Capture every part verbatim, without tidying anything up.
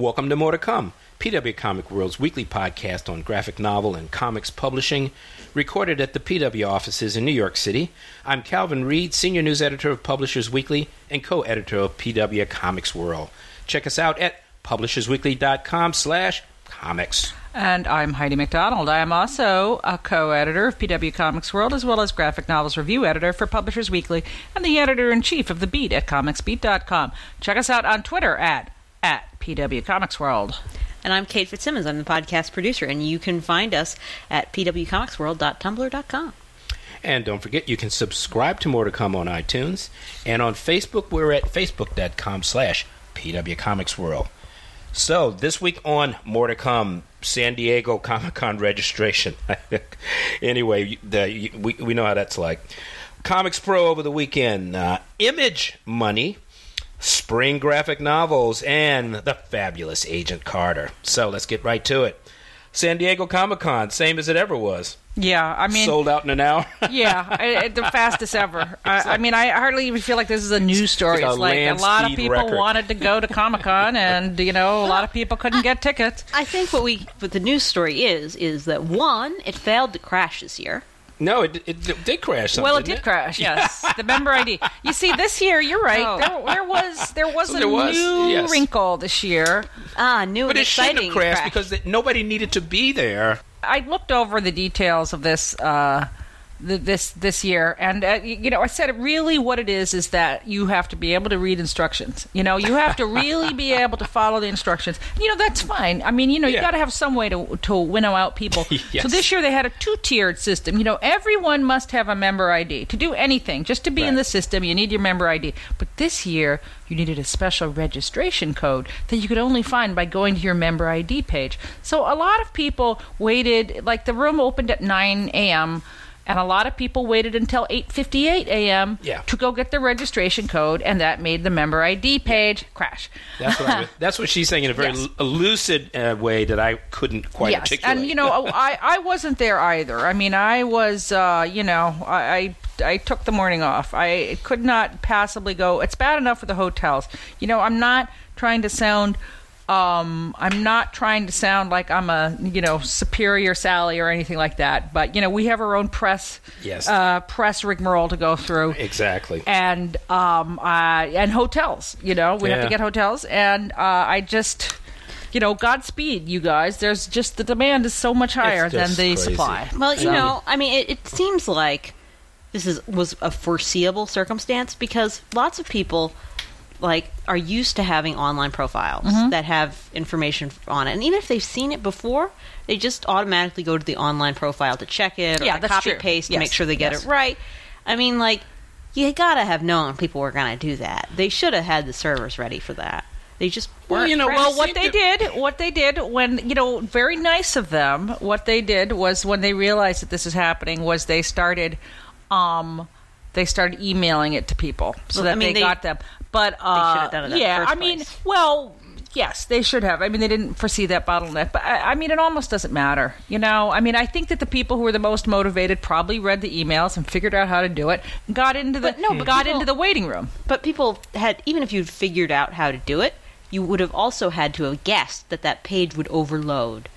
Welcome to More to Come, P W Comic World's weekly podcast on graphic novel and comics publishing, recorded at the P W offices in New York City. I'm Calvin Reed, senior news editor of Publishers Weekly and co-editor of P W Comics World. Check us out at publishers weekly dot com slash comics. And I'm Heidi McDonald. I am also a co-editor of P W Comics World, as well as graphic novels review editor for Publishers Weekly and the editor-in-chief of The Beat at comics beat dot com. Check us out on Twitter at, at P W Comics World. And I'm Kate Fitzsimmons. I'm the podcast producer, and you can find us at p w comics world dot tumblr dot com. And don't forget, you can subscribe to More to Come on iTunes. And on Facebook, we're at facebook dot com slash P W Comics World. So, this week on More to Come, San Diego Comic-Con registration. Anyway, the, we, we know how that's like. Comics Pro over the weekend, uh, Image Money, Spring Graphic Novels, and the fabulous Agent Carter. So, let's get right to it. San Diego Comic-Con, same as it ever was. Yeah, I mean... Sold out in an hour? Yeah, the fastest ever. I, I mean, I hardly even feel like this is a news story. It's, it's like a lot of people record. wanted to go to Comic-Con, and, you know, a lot of people couldn't get tickets. I think what we, what the news story is, is that, one, it failed to crash this year. No, it, it, it did crash something. Well, it did it? crash, yes. The member I D. You see, this year, you're right, oh. there, there was there was there a was, new yes. wrinkle this year. Ah, new but and exciting. But it shouldn't have crashed crash. because nobody needed to be there. I looked over the details of this uh, th- this this year, and uh, you know, I said really what it is is that you have to be able to read instructions. You know, you have to really be able to follow the instructions. You know, that's fine. I mean, you know, yeah. you got to have some way to to winnow out people. Yes. So this year they had a two-tiered system. You know, everyone must have a member I D to do anything. Just to be right. in the system, you need your member I D. But this year, you needed a special registration code that you could only find by going to your member I D page. So a lot of people waited, like the room opened at nine a.m., and a lot of people waited until eight fifty-eight a.m. Yeah. to go get the registration code, and that made the member I D page yeah. crash. That's what, I was, that's what she's saying in a very yes. l- lucid uh, way that I couldn't quite yes. articulate. And, you know, I, I wasn't there either. I mean, I was, uh, you know, I... I I took the morning off. I could not possibly go. It's bad enough with the hotels. You know, I'm not trying to sound um, I'm not trying to sound like I'm a, you know, superior Sally or anything like that. But, you know, we have our own press yes. uh, press rigmarole to go through. Exactly. And um, uh, and hotels, you know. We yeah. have to get hotels. And uh, I just... You know, Godspeed, you guys. There's just... The demand is so much higher than the crazy. supply. Well, you um, know, I mean, it, it seems like... This is was a foreseeable circumstance because lots of people like are used to having online profiles mm-hmm. that have information on it. And even if they've seen it before, they just automatically go to the online profile to check it or yeah, copy-paste yes. to make sure they get yes. it right. I mean, like, you got to have known people were going to do that. They should have had the servers ready for that. They just weren't. Well, you know, well what they did, what they did when, you know, very nice of them, what they did was when they realized that this is happening was they started... Um, they started emailing it to people so well, that I mean, they, they got them. But uh, they should have done it yeah, first I mean, place. well, yes, they should have. I mean, they didn't foresee that bottleneck. But I, I mean, it almost doesn't matter, you know. I mean, I think that the people who were the most motivated probably read the emails and figured out how to do it. And got into the but, no, but got people, into the waiting room. But people had, even if you'd figured out how to do it, you would have also had to have guessed that that page would overload.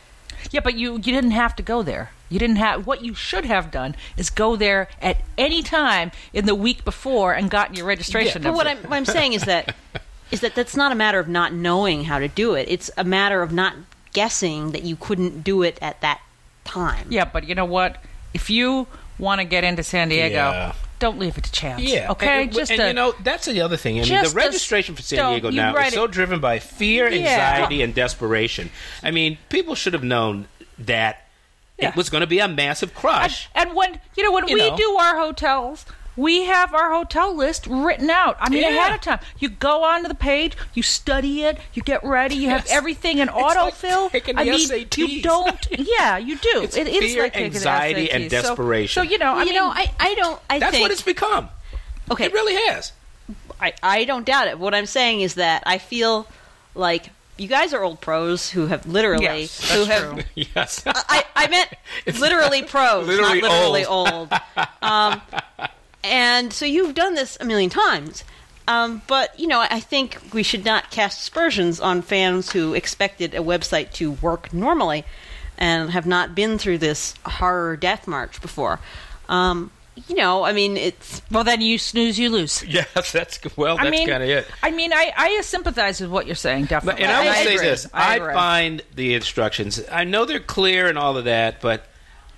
Yeah, but you, you didn't have to go there. You didn't have what you should have done is go there at any time in the week before and gotten your registration. Yeah, but what I'm, what I'm saying is that is that that's not a matter of not knowing how to do it. It's a matter of not guessing that you couldn't do it at that time. Yeah, but you know what? If you want to get into San Diego, yeah. don't leave it to chance. Yeah, okay. And, just and, a, you know that's the other thing. I mean, just the registration a, for San Diego now is it. so driven by fear, yeah. anxiety, and desperation. I mean, people should have known that. Yeah. It was going to be a massive crush. And, and when you know when you we know. do our hotels, we have our hotel list written out. I mean, yeah. ahead of time. You go onto the page, you study it, you get ready, you yes. have everything in autofill. Like taking the I mean, S A Ts. You don't. Yeah, you do. It's it, it's fear, like anxiety, and desperation. So, so you know, I you mean, know, I, I don't. I that's think, what it's become. Okay, it really has. I, I don't doubt it. What I'm saying is that I feel like. You guys are old pros who have literally... Yes, who have, true. Yes. I, I meant literally pros, literally not literally old. old. Um, and so you've done this a million times. Um, but, you know, I think we should not cast aspersions on fans who expected a website to work normally and have not been through this horror death march before. Um, you know, I mean, it's... Well, then you snooze, you lose. Yeah, that's... Well, that's I mean, kind of it. I mean, I, I sympathize with what you're saying, definitely. But, and I, I would I say agree. this. I, I find the instructions... I know they're clear and all of that, but...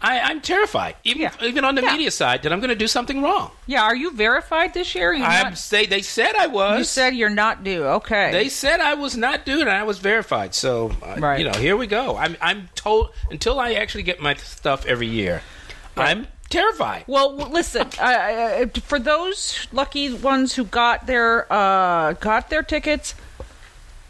I, I'm terrified, even yeah. even on the yeah. media side, that I'm going to do something wrong. Yeah, are you verified this year? I'm say they said I was. You said you're not due. Okay. They said I was not due, and I was verified. So, uh, right. you know, here we go. I'm I'm told until I actually get my stuff every year. Right. I'm terrified. Well, listen, uh, for those lucky ones who got their uh, got their tickets,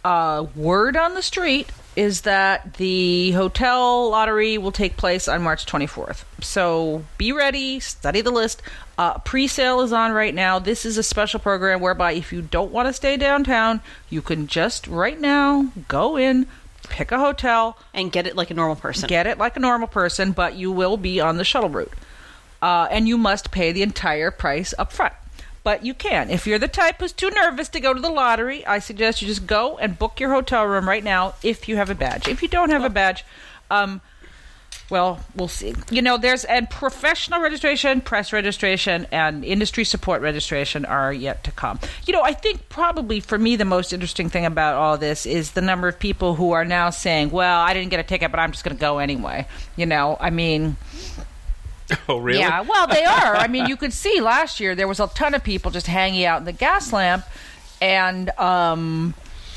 uh, word on the street is that the hotel lottery will take place on March twenty-fourth. So be ready, study the list. Uh, pre-sale is on right now. This is a special program whereby if you don't want to stay downtown, you can just right now go in, pick a hotel. And get it like a normal person. Get it like a normal person, but you will be on the shuttle route. Uh, and you must pay the entire price up front. But you can. If you're the type who's too nervous to go to the lottery, I suggest you just go and book your hotel room right now if you have a badge. If you don't have a badge, um, well, we'll see. You know, there's and professional registration, press registration, and industry support registration are yet to come. You know, I think probably for me the most interesting thing about all this is the number of people who are now saying, well, I didn't get a ticket, but I'm just going to go anyway. You know, I mean... Oh, really? Yeah, well, they are. I mean, you could see last year there was a ton of people just hanging out in the gas lamp, and, um,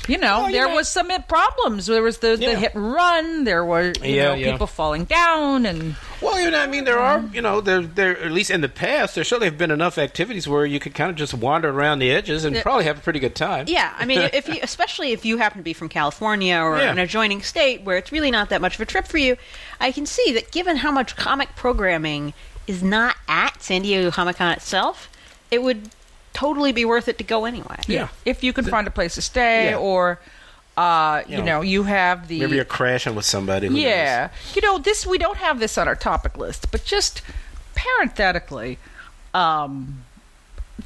you know, oh, there yeah. was some problems. There was the, yeah. the hit and run. There were, you yeah, know, yeah. people falling down. And Well, you know, I mean, there are, you know, there, there at least in the past, there certainly have been enough activities where you could kind of just wander around the edges and it, probably have a pretty good time. Yeah, I mean, if you, especially if you happen to be from California or yeah. an adjoining state where it's really not that much of a trip for you, I can see that given how much comic programming is not at San Diego Comic-Con itself, it would totally be worth it to go anyway. Yeah. If you can find a place to stay yeah. or... Uh, you, you know, know, you have the... Maybe you're crashing with somebody. Who yeah. knows? You know, this we don't have this on our topic list, but just parenthetically, um,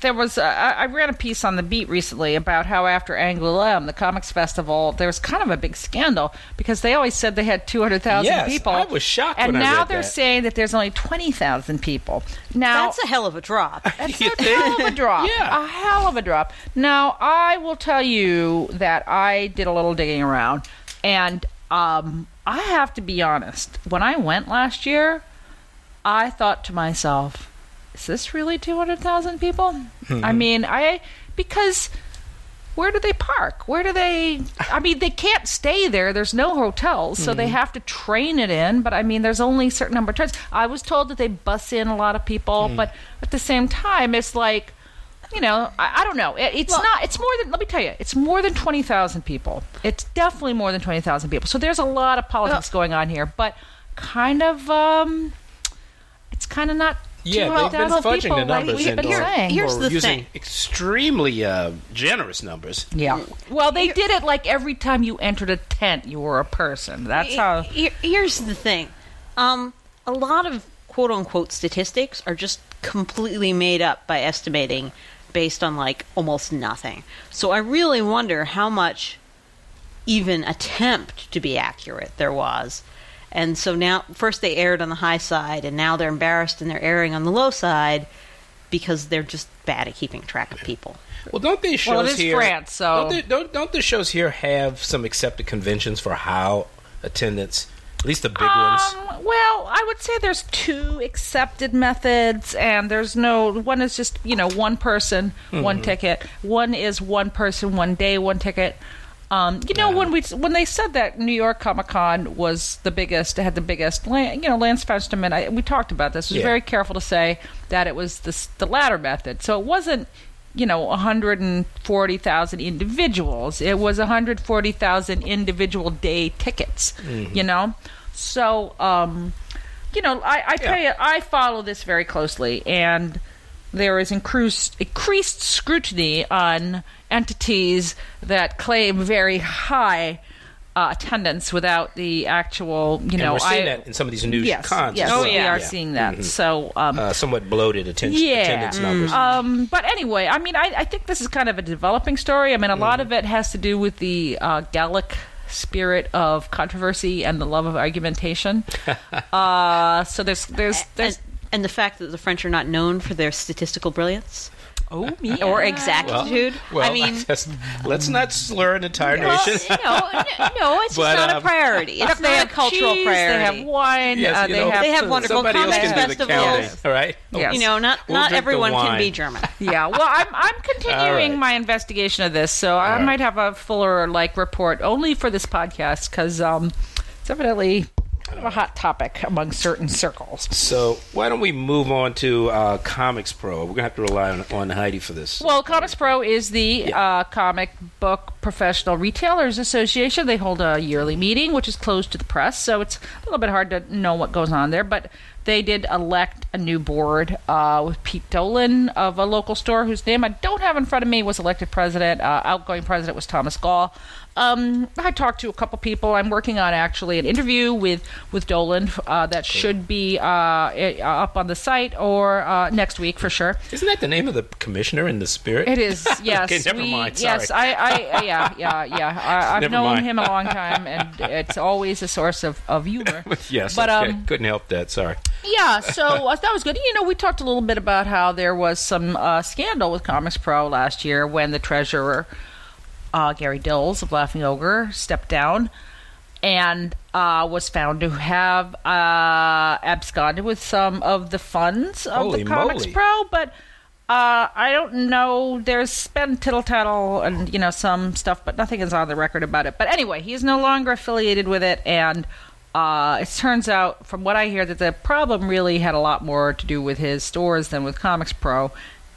there was... A, I, I ran a piece on The Beat recently about how after Angoulême, the comics festival, there was kind of a big scandal because they always said they had two hundred thousand yes, people. Yes, I was shocked when I read that. And now they're saying that there's only twenty thousand people. Now that's a hell of a drop. That's a hell of a drop. Yeah. A hell of a drop. Now, I will tell you that I did a little digging around, and um, I have to be honest. When I went last year, I thought to myself, is this really two hundred thousand people? Hmm. I mean, I because where do they park? Where do they... I mean, they can't stay there. There's no hotels, so mm. they have to train it in. But, I mean, there's only a certain number of trains. I was told that they bus in a lot of people. Mm. But at the same time, it's like, you know, I, I don't know. It, it's well, not... It's more than... Let me tell you. It's more than twenty thousand people. It's definitely more than twenty thousand people. So there's a lot of politics well, going on here. But kind of... Um, it's kind of not... Yeah, they've been fudging people, the numbers right? and, here, or, here's or the using thing. extremely uh, generous numbers. Yeah. Well, they here, did it like every time you entered a tent, you were a person. That's how... Here, here's the thing. Um, a lot of quote-unquote statistics are just completely made up by estimating based on like almost nothing. So I really wonder how much even attempt to be accurate there was. And so now, first they aired on the high side, and now they're embarrassed and they're airing on the low side because they're just bad at keeping track of people. Well, don't these shows well, it is here? France, so don't, they, don't don't the shows here have some accepted conventions for how attendance? At least the big um, ones. Well, I would say there's two accepted methods, and there's no one is just you know one person, mm-hmm. one ticket. One is one person, one day, one ticket. Um, you know, yeah. when we when they said that New York Comic-Con was the biggest, had the biggest, you know, Lance Festerman, I, we talked about this, was yeah. very careful to say that it was this, the latter method. So it wasn't, you know, one hundred forty thousand individuals. It was one hundred forty thousand individual day tickets, mm-hmm. you know. So, um, you know, I, I tell yeah. you, I follow this very closely, and there is increased, increased scrutiny on entities that claim very high Uh, attendance without the actual, you and know, we're seeing I, that in some of these new yes, cons. Yes, oh, well. yeah, we are yeah. seeing that. Mm-hmm. So, um, uh, somewhat bloated attention, yeah. attendance numbers. Um, but anyway, I mean, I, I think this is kind of a developing story. I mean, a mm-hmm. lot of it has to do with the uh, Gallic spirit of controversy and the love of argumentation. uh, so there's, there's, there's, and, and the fact that the French are not known for their statistical brilliance. Oh, me yeah. or exactitude. Well, well, I mean, just, let's not slur an entire well, nation. You know, no, no, it's but, just not um, a priority. It's they not a cultural cheese, priority. They have wine. Yes, uh, they, know, have they have wonderful comics festivals. Yes. All right. Yes. You know, not we'll not everyone can be German. Yeah. Well, I'm I'm continuing right. my investigation of this, so All I right. might have a fuller like report only for this podcast because um, it's evidently kind of a hot topic among certain circles. So why don't we move on to uh, Comics Pro? We're going to have to rely on, on Heidi for this. Well, Comics Pro is the yeah. uh, Comic Book Professional Retailers Association. They hold a yearly meeting, which is closed to the press, so it's a little bit hard to know what goes on there. But they did elect a new board uh, with Pete Dolan of a local store, whose name I don't have in front of me, was elected president. Uh, outgoing president was Thomas Gall. Um, I talked to a couple people. I'm working on actually an interview with, with Dolan uh, that should be uh, up on the site or uh, next week for sure. Isn't that the name of the commissioner in the spirit? It is, yes. Okay, never we, mind, sorry. Yes, I, I, yeah, yeah, yeah. I, I've never known mind. him a long time, and it's always a source of, of humor. yes, but, okay. um, couldn't help that, sorry. Yeah, so uh, that was good. You know, we talked a little bit about how there was some uh, scandal with Comics Pro last year when the treasurer... Uh, Gary Dills of Laughing Ogre stepped down and uh, was found to have uh, absconded with some of the funds of Holy the Comics moly. Pro, but uh, I don't know. There's been tittle tattle and you know some stuff, but nothing is on the record about it. But anyway, he's no longer affiliated with it, and uh, it turns out, from what I hear, that the problem really had a lot more to do with his stores than with Comics Pro.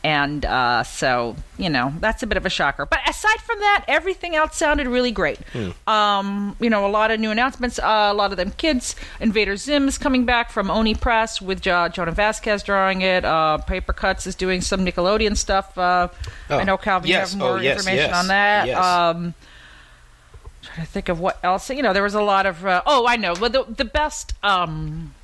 And uh, so, you know, that's a bit of a shocker. But aside from that, everything else sounded really great. Mm. Um, you know, a lot of new announcements. Uh, a lot of them kids. Invader Zim is coming back from Oni Press with uh, Jhonen Vasquez drawing it. Uh, Paper Cuts is doing some Nickelodeon stuff. Uh, oh, I know, Calvin, yes. you have more oh, yes, information yes, on that. Yes. Um, I'm trying to think of what else. You know, there was a lot of... Uh, oh, I know. Well, the, the best... Um,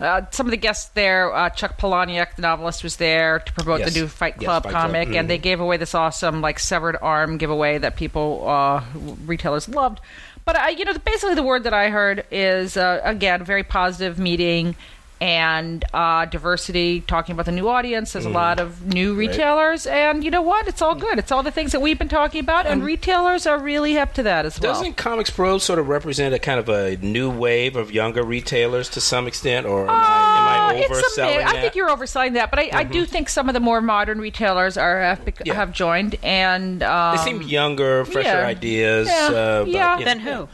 Uh, some of the guests there, uh, Chuck Palahniuk, the novelist, was there to promote yes. the new Fight Club yes, Fight comic, Club. Mm. and they gave away this awesome like severed arm giveaway that people, uh, retailers loved. But I, you know, basically the word that I heard is uh, again very positive meeting and uh, diversity. Talking about the new audience, there's mm. a lot of new retailers, right. and you know what? It's all good. It's all the things that we've been talking about, um, and retailers are really hip to that as well. Doesn't Comics Pro sort of represent a kind of a new wave of younger retailers to some extent, or am uh, I, am I overselling that? I think you're overselling that, but I, mm-hmm. I do think some of the more modern retailers are have, bec- yeah. have joined, and um, they seem younger, fresher yeah. ideas. Yeah. Uh, yeah. But, you then know, who?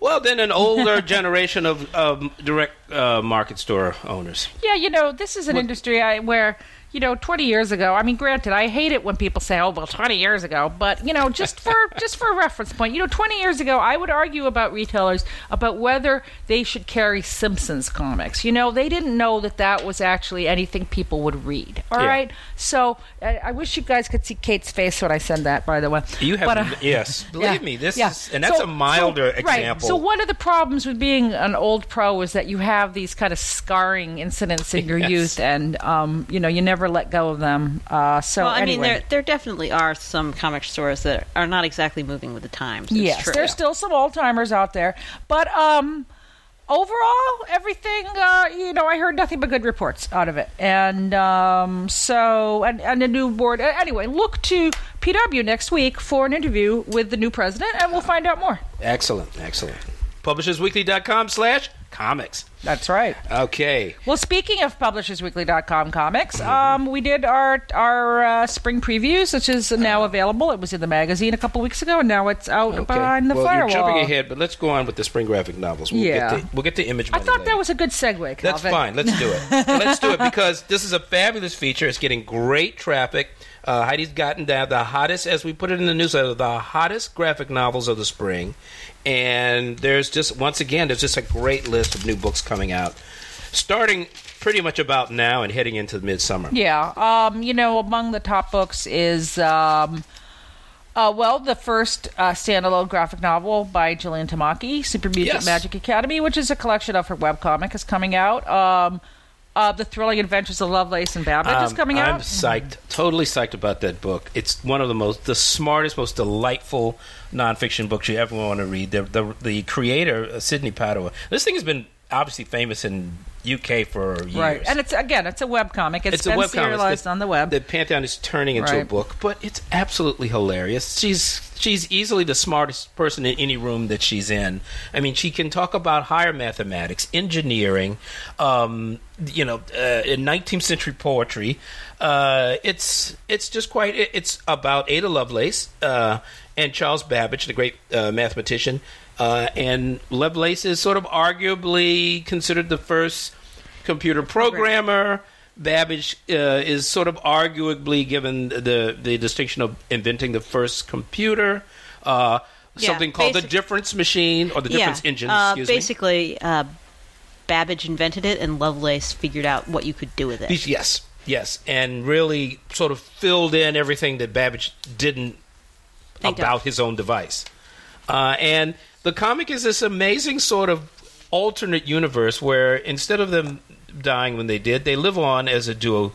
Well, then an older generation of um, direct uh, market store owners. Yeah, you know, this is an what? industry I, where, you know, twenty years ago, I mean, granted, I hate it when people say, oh, well, twenty years ago, but, you know, just for just for a reference point, you know, twenty years ago, I would argue about retailers about whether they should carry Simpsons comics. You know, they didn't know that that was actually anything people would read, all yeah. right? So I, I wish you guys could see Kate's face when I send that, by the way. You have, but, uh, yes, believe yeah, me, this yeah. is, and that's so, a milder so, example. Right. So one of the problems with being an old pro is that you have these kind of scarring incidents in your yes. youth, and um, you know you never let go of them. Uh, so well, I anyway. mean, there there definitely are some comic stores that are not exactly moving with the times. It's yes, true. There's yeah. still some old timers out there, but um, overall, everything uh, you know, I heard nothing but good reports out of it, and um, so and, and a new board. Anyway, look to P W next week for an interview with the new president, and we'll find out more. Excellent, excellent. Publishers Weekly dot com slash comics. That's right. Okay. Well, speaking of Publishers Weekly dot com comics, mm-hmm. um, we did our our uh, spring previews, which is now available. It was in the magazine a couple weeks ago, and now it's out okay. behind the well, firewall. You're jumping ahead, but let's go on with the spring graphic novels. We'll yeah. Get to, we'll get to Image Money I thought later. That was a good segue, Calvin. That's fine. Let's do it. Let's do it, because this is a fabulous feature. It's getting great traffic. Uh, Heidi's gotten down the hottest, as we put it in the newsletter, the hottest graphic novels of the spring. And there's just, once again, there's just a great list of new books coming out, starting pretty much about now and heading into midsummer. Yeah. Um, you know, among the top books is um, Uh, well, the first uh, standalone graphic novel by Jillian Tamaki, Super Mutant yes. Magic Academy, which is a collection of her webcomic, is coming out. Um, uh, The Thrilling Adventures of Lovelace and Babbage um, is coming out. I'm psyched, mm-hmm. totally psyched about that book. It's one of the most, the smartest, most delightful nonfiction books you ever want to read. The, the, the creator, uh, Sidney Padua, this thing has been obviously famous in U K for years. Right. And it's again, it's a webcomic. It's, it's been web serialized the, on the web. The Pantheon is turning into right. a book, but it's absolutely hilarious. She's she's easily the smartest person in any room that she's in. I mean, she can talk about higher mathematics, engineering, um, you know, uh, in nineteenth century poetry. Uh, it's it's just quite it, it's about Ada Lovelace uh, and Charles Babbage, the great uh, mathematician. Uh, and Lovelace is sort of arguably considered the first computer programmer. Babbage uh, is sort of arguably given the, the distinction of inventing the first computer, uh, yeah, something called basic- the difference machine or the difference yeah, engine. Excuse uh, basically, me. Basically, uh, Babbage invented it, and Lovelace figured out what you could do with it. Yes, yes, and really sort of filled in everything that Babbage didn't Think about of. his own device, uh, and. The comic is this amazing sort of alternate universe where instead of them dying when they did, they live on as a duo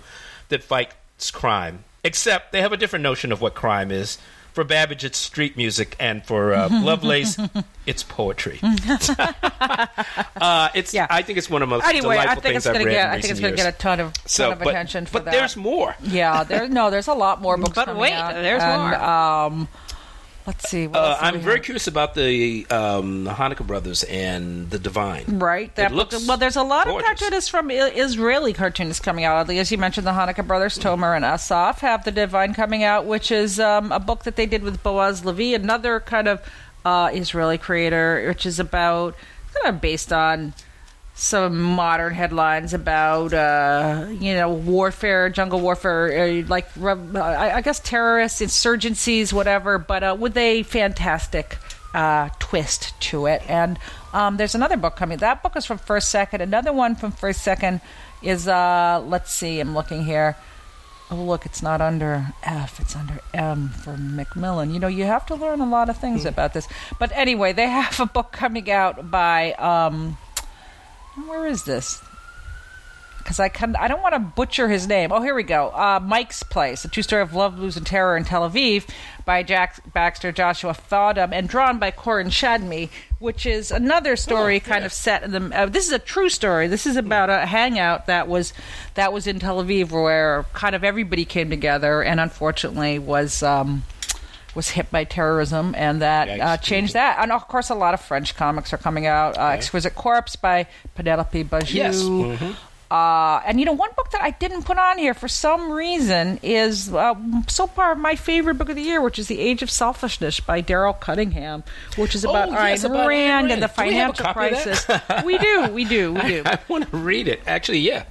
that fights crime. Except they have a different notion of what crime is. For Babbage, it's street music, and for uh, Lovelace, it's poetry. uh, it's yeah. I think it's one of the most anyway, delightful I think things it's I've read get, in I think it's going to get a ton of, ton so, of but, attention for but that. But there's more. Yeah, there, no, there's a lot more books But wait, out, there's and, more. Um, Let's see. What uh, I'm very have? curious about the, um, the Hanukkah Brothers and The Divine. Right. That it looks book, well, there's a lot gorgeous. of cartoonists from Israeli cartoonists coming out. As you mentioned, the Hanukkah Brothers, Tomer and Asaf, have The Divine coming out, which is um, a book that they did with Boaz Levi, another kind of uh, Israeli creator, which is about, kind of based on some modern headlines about, uh, you know, warfare, jungle warfare, uh, like, I guess, terrorists, insurgencies, whatever, but uh, with a fantastic uh, twist to it. And um, there's another book coming. That book is from First Second. Another one from First Second is, uh, let's see, I'm looking here. Oh, look, it's not under F, it's under M for Macmillan. You know, you have to learn a lot of things mm. about this. But anyway, they have a book coming out by... Um, Where is this? Because I can, I don't want to butcher his name. Oh, here we go. Uh, Mike's Place, A True Story of Love, Blues, and Terror in Tel Aviv by Jack Baxter, Joshua Fodum, and drawn by Corin Shadmi, which is another story oh, kind yeah. of set in the... Uh, this is a true story. This is about a hangout that was that was in Tel Aviv where kind of everybody came together and unfortunately was... Um, was hit by terrorism, and that uh, changed that. And, of course, a lot of French comics are coming out. Uh, okay. Exquisite Corpse by Penelope Bajou. Yes. Mm-hmm. Uh, and, you know, one book that I didn't put on here for some reason is uh, so far my favorite book of the year, which is The Age of Selfishness by Daryl Cunningham, which is about oh, yes, Ayn about Rand, Rand and the do financial we crisis. we do, we do, we do. I, I want to read it. Actually, yeah.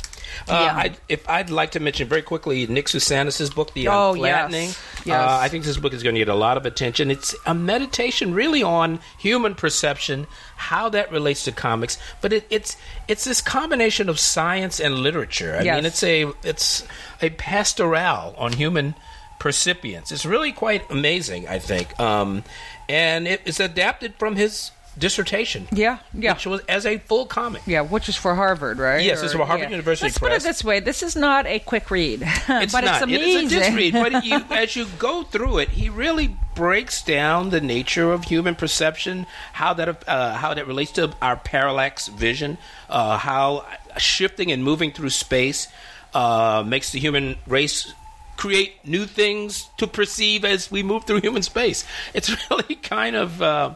Uh, yeah. I, if I'd like to mention very quickly Nick Susanis' book, The oh, Unflattening. Yes. Yes. Uh, I think this book is going to get a lot of attention. It's a meditation really on human perception, how that relates to comics, but it, it's it's this combination of science and literature. I yes. mean, it's a it's a pastoral on human percipience. It's really quite amazing, I think, um, and it, it's adapted from his dissertation. Yeah, yeah. Which was as a full comic. Yeah, which is for Harvard, right? Yes, or, it's for Harvard yeah. University Let's Press. Let's put it this way. This is not a quick read. It's but not. It's amazing. It is a ditch read. But you, as you go through it, he really breaks down the nature of human perception, how that uh, how that relates to our parallax vision, uh, how shifting and moving through space uh, makes the human race create new things to perceive as we move through human space. It's really kind of... Uh,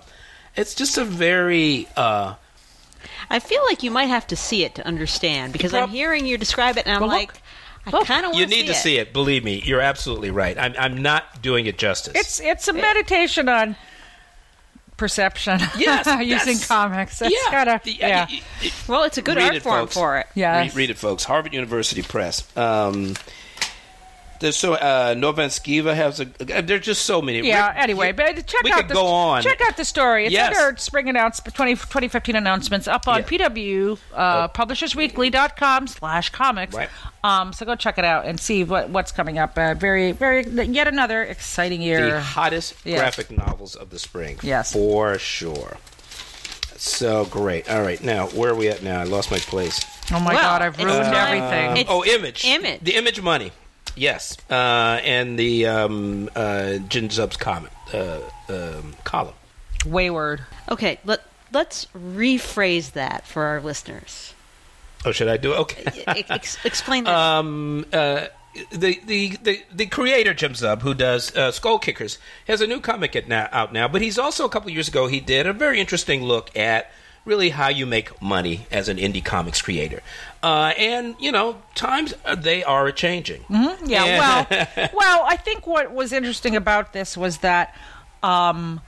It's just a very... Uh, I feel like you might have to see it to understand, because prob- I'm hearing you describe it, and I'm well, like, look, I kind of want to see it. You need to see it, believe me. You're absolutely right. I'm, I'm not doing it justice. It's it's a meditation on perception. Yes. Using comics. That's yeah. kind of... Yeah. I, I, I, well, it's a good art form for it. Yes. Read, read it, folks. Harvard University Press. Um, There's so uh, Novenskiva has a. There's just so many. Yeah. We're, anyway, but check we out. Could the, go on. Check out the story. It's yes. in our spring announcement, twenty fifteen announcements up on yeah. P W uh, oh. publishers weekly dot com slash comics. Right. Um, so go check it out and see what what's coming up. Uh, very, very, yet another exciting year. The hottest yeah. graphic novels of the spring. Yes, for sure. So great. All right, now where are we at now? I lost my place. Oh my well, God! I've ruined uh, everything. It's oh, Image. Image. The Image money. Yes, uh, and the um, uh, Jin Zub's comment uh, um, column. Wayward. Okay, let let's rephrase that for our listeners. Oh, should I do it? Okay, Ex- explain that. Um, uh, the, the the the creator Jim Zub, who does uh, Skull Kickers, has a new comic at now, out now. But he's also a couple of years ago he did a very interesting look at really how you make money as an indie comics creator. Uh, and, you know, times, uh, they are a-changing. Mm-hmm. Yeah, and- well, well, I think what was interesting about this was that, um,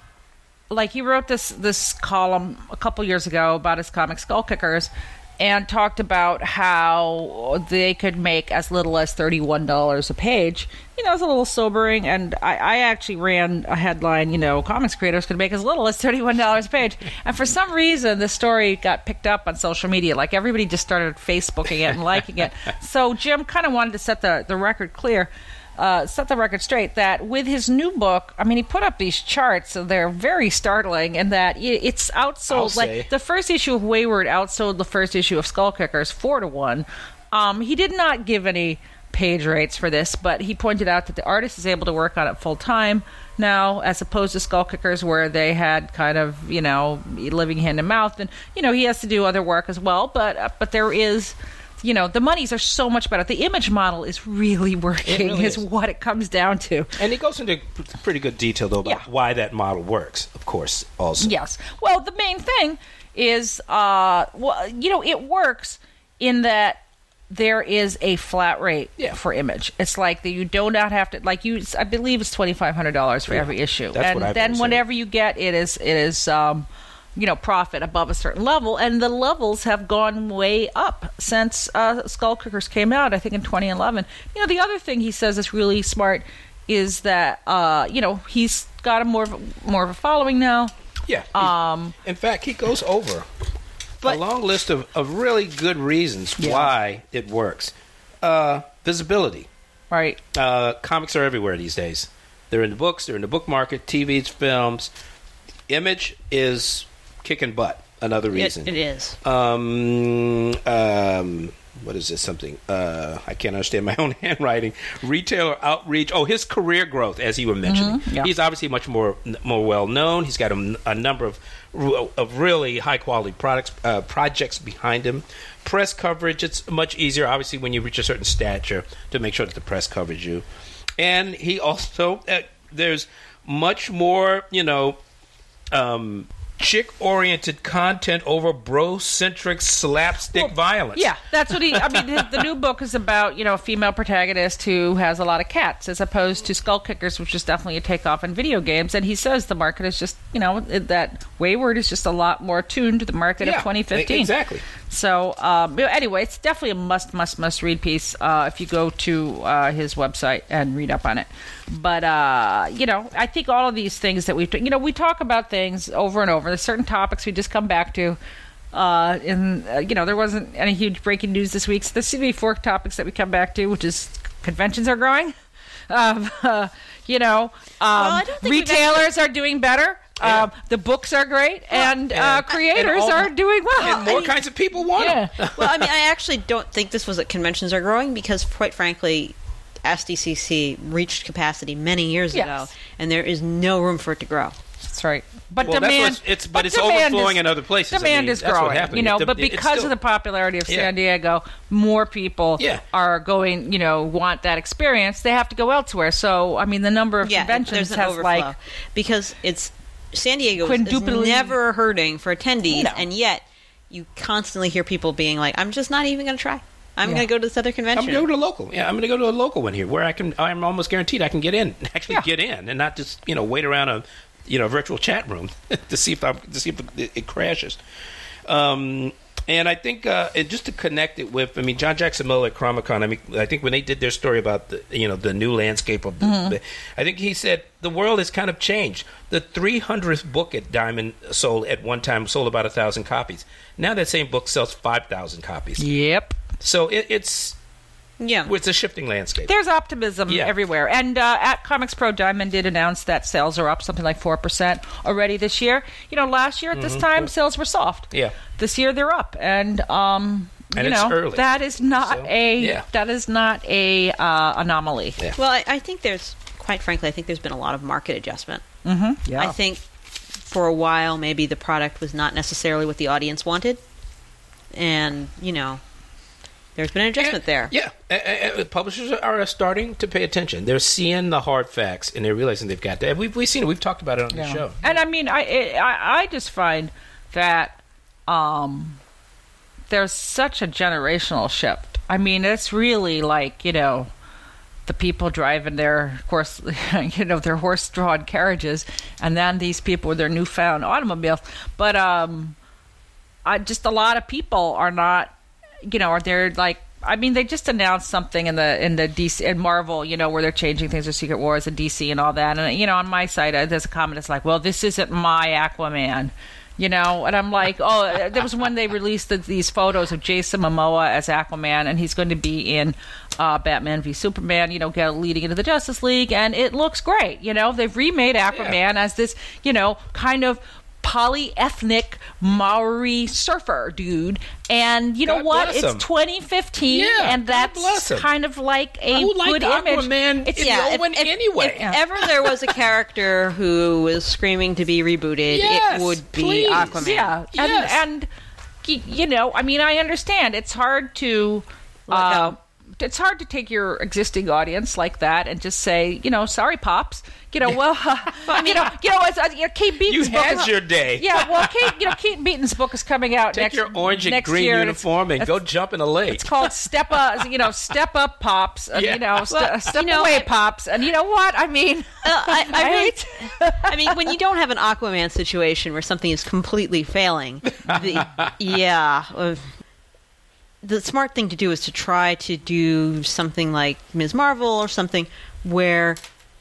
like, he wrote this, this column a couple years ago about his comic Skull Kickers and talked about how they could make as little as thirty-one dollars a page. You know, it's a little sobering, and I, I actually ran a headline, you know, comics creators could make as little as thirty-one dollars a page. And for some reason, this story got picked up on social media. Like, everybody just started Facebooking it and liking it. So Jim kind of wanted to set the, the record clear, uh, set the record straight, that with his new book, I mean, he put up these charts, and they're very startling, and that it's outsold. Like, the first issue of Wayward outsold the first issue of Skull Kickers four to one. Um, he did not give any page rates for this, but he pointed out that the artist is able to work on it full time now, as opposed to Skull Kickers, where they had kind of, you know, living hand and mouth, and, you know, he has to do other work as well. But uh, but there is, you know, the monies are so much better. The Image model is really working. Really is, is what it comes down to. And it goes into pretty good detail though about yeah. why that model works, of course. Also, yes. Well, the main thing is, uh, well, you know, it works in that. There is a flat rate yeah. for Image. It's like that you do not have to, like, you. I believe it's twenty five hundred dollars for yeah. every issue, That's and what I've then been whenever saying. You get it is it is um, you know, profit above a certain level, and the levels have gone way up since uh, Skull Kickers came out. I think in twenty eleven. You know, the other thing he says is really smart is that uh, you know, he's got a more of a, more of a following now. Yeah. Um. In fact, he goes over. But, a long list of, of really good reasons yeah. why it works. Uh, visibility. Right. Uh, comics are everywhere these days. They're in the books. They're in the book market. T Vs, films. Image is kicking butt. Another reason. It, it is. Um, um, what is this? Something. Uh, I can't understand my own handwriting. Retailer outreach. Oh, his career growth, as you were mentioning. Mm-hmm. Yeah. He's obviously much more more well-known. He's got a, a number of... of really high-quality products, uh, projects behind him. Press coverage, it's much easier, obviously, when you reach a certain stature to make sure that the press covers you. And he also, uh, there's much more, you know, um, chick-oriented content over bro-centric slapstick well, violence. Yeah, that's what he, I mean, the, the new book is about, you know, a female protagonist who has a lot of cats, as opposed to Skull Kickers, which is definitely a takeoff in video games. And he says the market is just, you know, that Wayward is just a lot more tuned to the market yeah, of twenty fifteen. Exactly. So, um, anyway, it's definitely a must, must, must read piece uh, if you go to uh, his website and read up on it. But, uh, you know, I think all of these things that we've, you know, we talk about things over and over. There's certain topics we just come back to. Uh, and, uh, you know, there wasn't any huge breaking news this week. So there seem to be four topics that we come back to, which is conventions are growing. Um, uh, you know, um, well, I don't think retailers are doing better. Yeah. Um, the books are great, well, and uh, creators and all, are doing well. And more I mean, kinds of people want yeah. them. Well, I mean, I actually don't think this was that conventions are growing, because, quite frankly, S D C C reached capacity many years yes. ago, and there is no room for it to grow. That's right. But well, demand, that's it's, but, but it's overflowing is, in other places. Demand I mean, is that's growing, what you know. It, but because still, of the popularity of yeah. San Diego, more people yeah. are going, you know, want that experience. They have to go elsewhere. So, I mean, the number of yeah, conventions has overflow. like because it's. San Diego Quindupli- is never hurting for attendees, no. and yet you constantly hear people being like, "I'm just not even going to try. I'm yeah. going to go to this other convention. I'm going to go to a local. Yeah, I'm going to go to a local one here where I can. I'm almost guaranteed I can get in, actually yeah. get in, and not just, you know, wait around a, you know, virtual chat room to see if I'm, to see if it crashes." Um, And I think uh, it, just to connect it with, I mean, John Jackson Miller at Comic-Con, I mean, I think when they did their story about the, you know, the new landscape of, mm-hmm. the, I think he said the world has kind of changed. The three hundredth book at Diamond sold at one time sold about a thousand copies. Now that same book sells five thousand copies. Yep. So it, it's. Yeah, it's a shifting landscape. There's optimism yeah. everywhere. And uh, at Comics Pro, Diamond did announce that sales are up something like four percent already this year. You know, last year at this mm-hmm. time, sales were soft. Yeah. This year, they're up. And, um, and you it's know, early. That is not so, a yeah. that is not a uh, anomaly. Yeah. Well, I, I think there's, quite frankly, I think there's been a lot of market adjustment. Mm-hmm. Yeah. I think for a while, maybe the product was not necessarily what the audience wanted. And, you know... There's been an adjustment and, there. Yeah. And, and, and publishers are starting to pay attention. They're seeing the hard facts, and they're realizing they've got that. We've, we've seen it. We've talked about it on yeah. the show. And, I mean, I, I I just find that um, there's such a generational shift. I mean, it's really like, you know, the people driving their, of course, you know, their horse-drawn carriages, and then these people with their newfound automobiles. But um, I, just a lot of people are not, you know, are they like? I mean, they just announced something in the in the D C and Marvel, you know, where they're changing things with Secret Wars and D C and all that. And you know, on my side, uh, there's a comment that's like, "Well, this isn't my Aquaman," you know. And I'm like, "Oh, there was when they released the, these photos of Jason Momoa as Aquaman, and he's going to be in uh, Batman v Superman, you know, leading into the Justice League, and it looks great, you know. They've remade Aquaman yeah. as this, you know, kind of." Polyethnic Maori surfer dude, and you know God what? It's twenty fifteen, yeah, and that's kind of like a good like image. Aquaman it's yeah, the old one anyway. If yeah. ever there was a character who was screaming to be rebooted, yes, it would be please. Aquaman. Yeah, and, yes. and you know, I mean, I understand it's hard to. Uh, It's hard to take your existing audience like that and just say, you know, sorry, pops. You know, well, uh, you know, you know, as, uh, you know, Kate Beaton's you book. You had is, your day. Yeah, well, Kate, you know, Kate Beaton's book is coming out take next year. Take your orange and green uniform and go jump in a lake. It's called Step Up, you know, Step Up, Pops. And, yeah. You know, well, st- Step you know, Away, Pops. And you know what? I mean, uh, I, I, right? mean I mean, when you don't have an Aquaman situation where something is completely failing, the, yeah. Uh, the smart thing to do is to try to do something like Miz Marvel or something where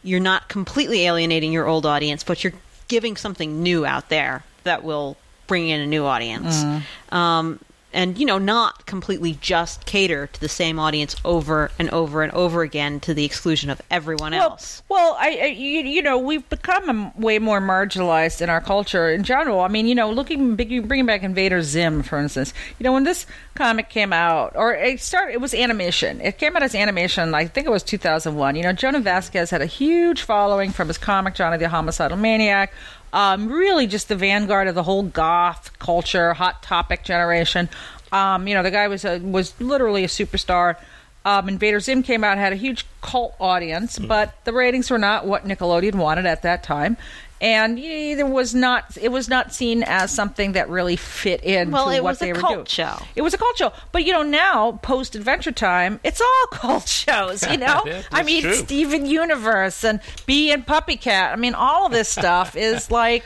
you're not completely alienating your old audience, but you're giving something new out there that will bring in a new audience. Mm. Um, and, you know, not completely just cater to the same audience over and over and over again to the exclusion of everyone well, else. Well, I, I you, you know, we've become way more marginalized in our culture in general. I mean, you know, looking bringing back Invader Zim, for instance, you know, when this comic came out, or it started, it was animation. It came out as animation, I think it was two thousand one. You know, Jhonen Vasquez had a huge following from his comic, Johnny the Homicidal Maniac. Um, really just the vanguard of the whole goth culture, hot topic generation. Um, you know, the guy was a, was literally a superstar. Um, Invader Zim came out, had a huge cult audience, mm. but the ratings were not what Nickelodeon wanted at that time. And it was not it was not seen as something that really fit in well, to what they were doing. Well, it was a cult show. It was a cult show. But, you know, now, post-Adventure Time, it's all cult shows, you know? yeah, I mean, true. Steven Universe and Bee and Puppycat. I mean, all of this stuff is like,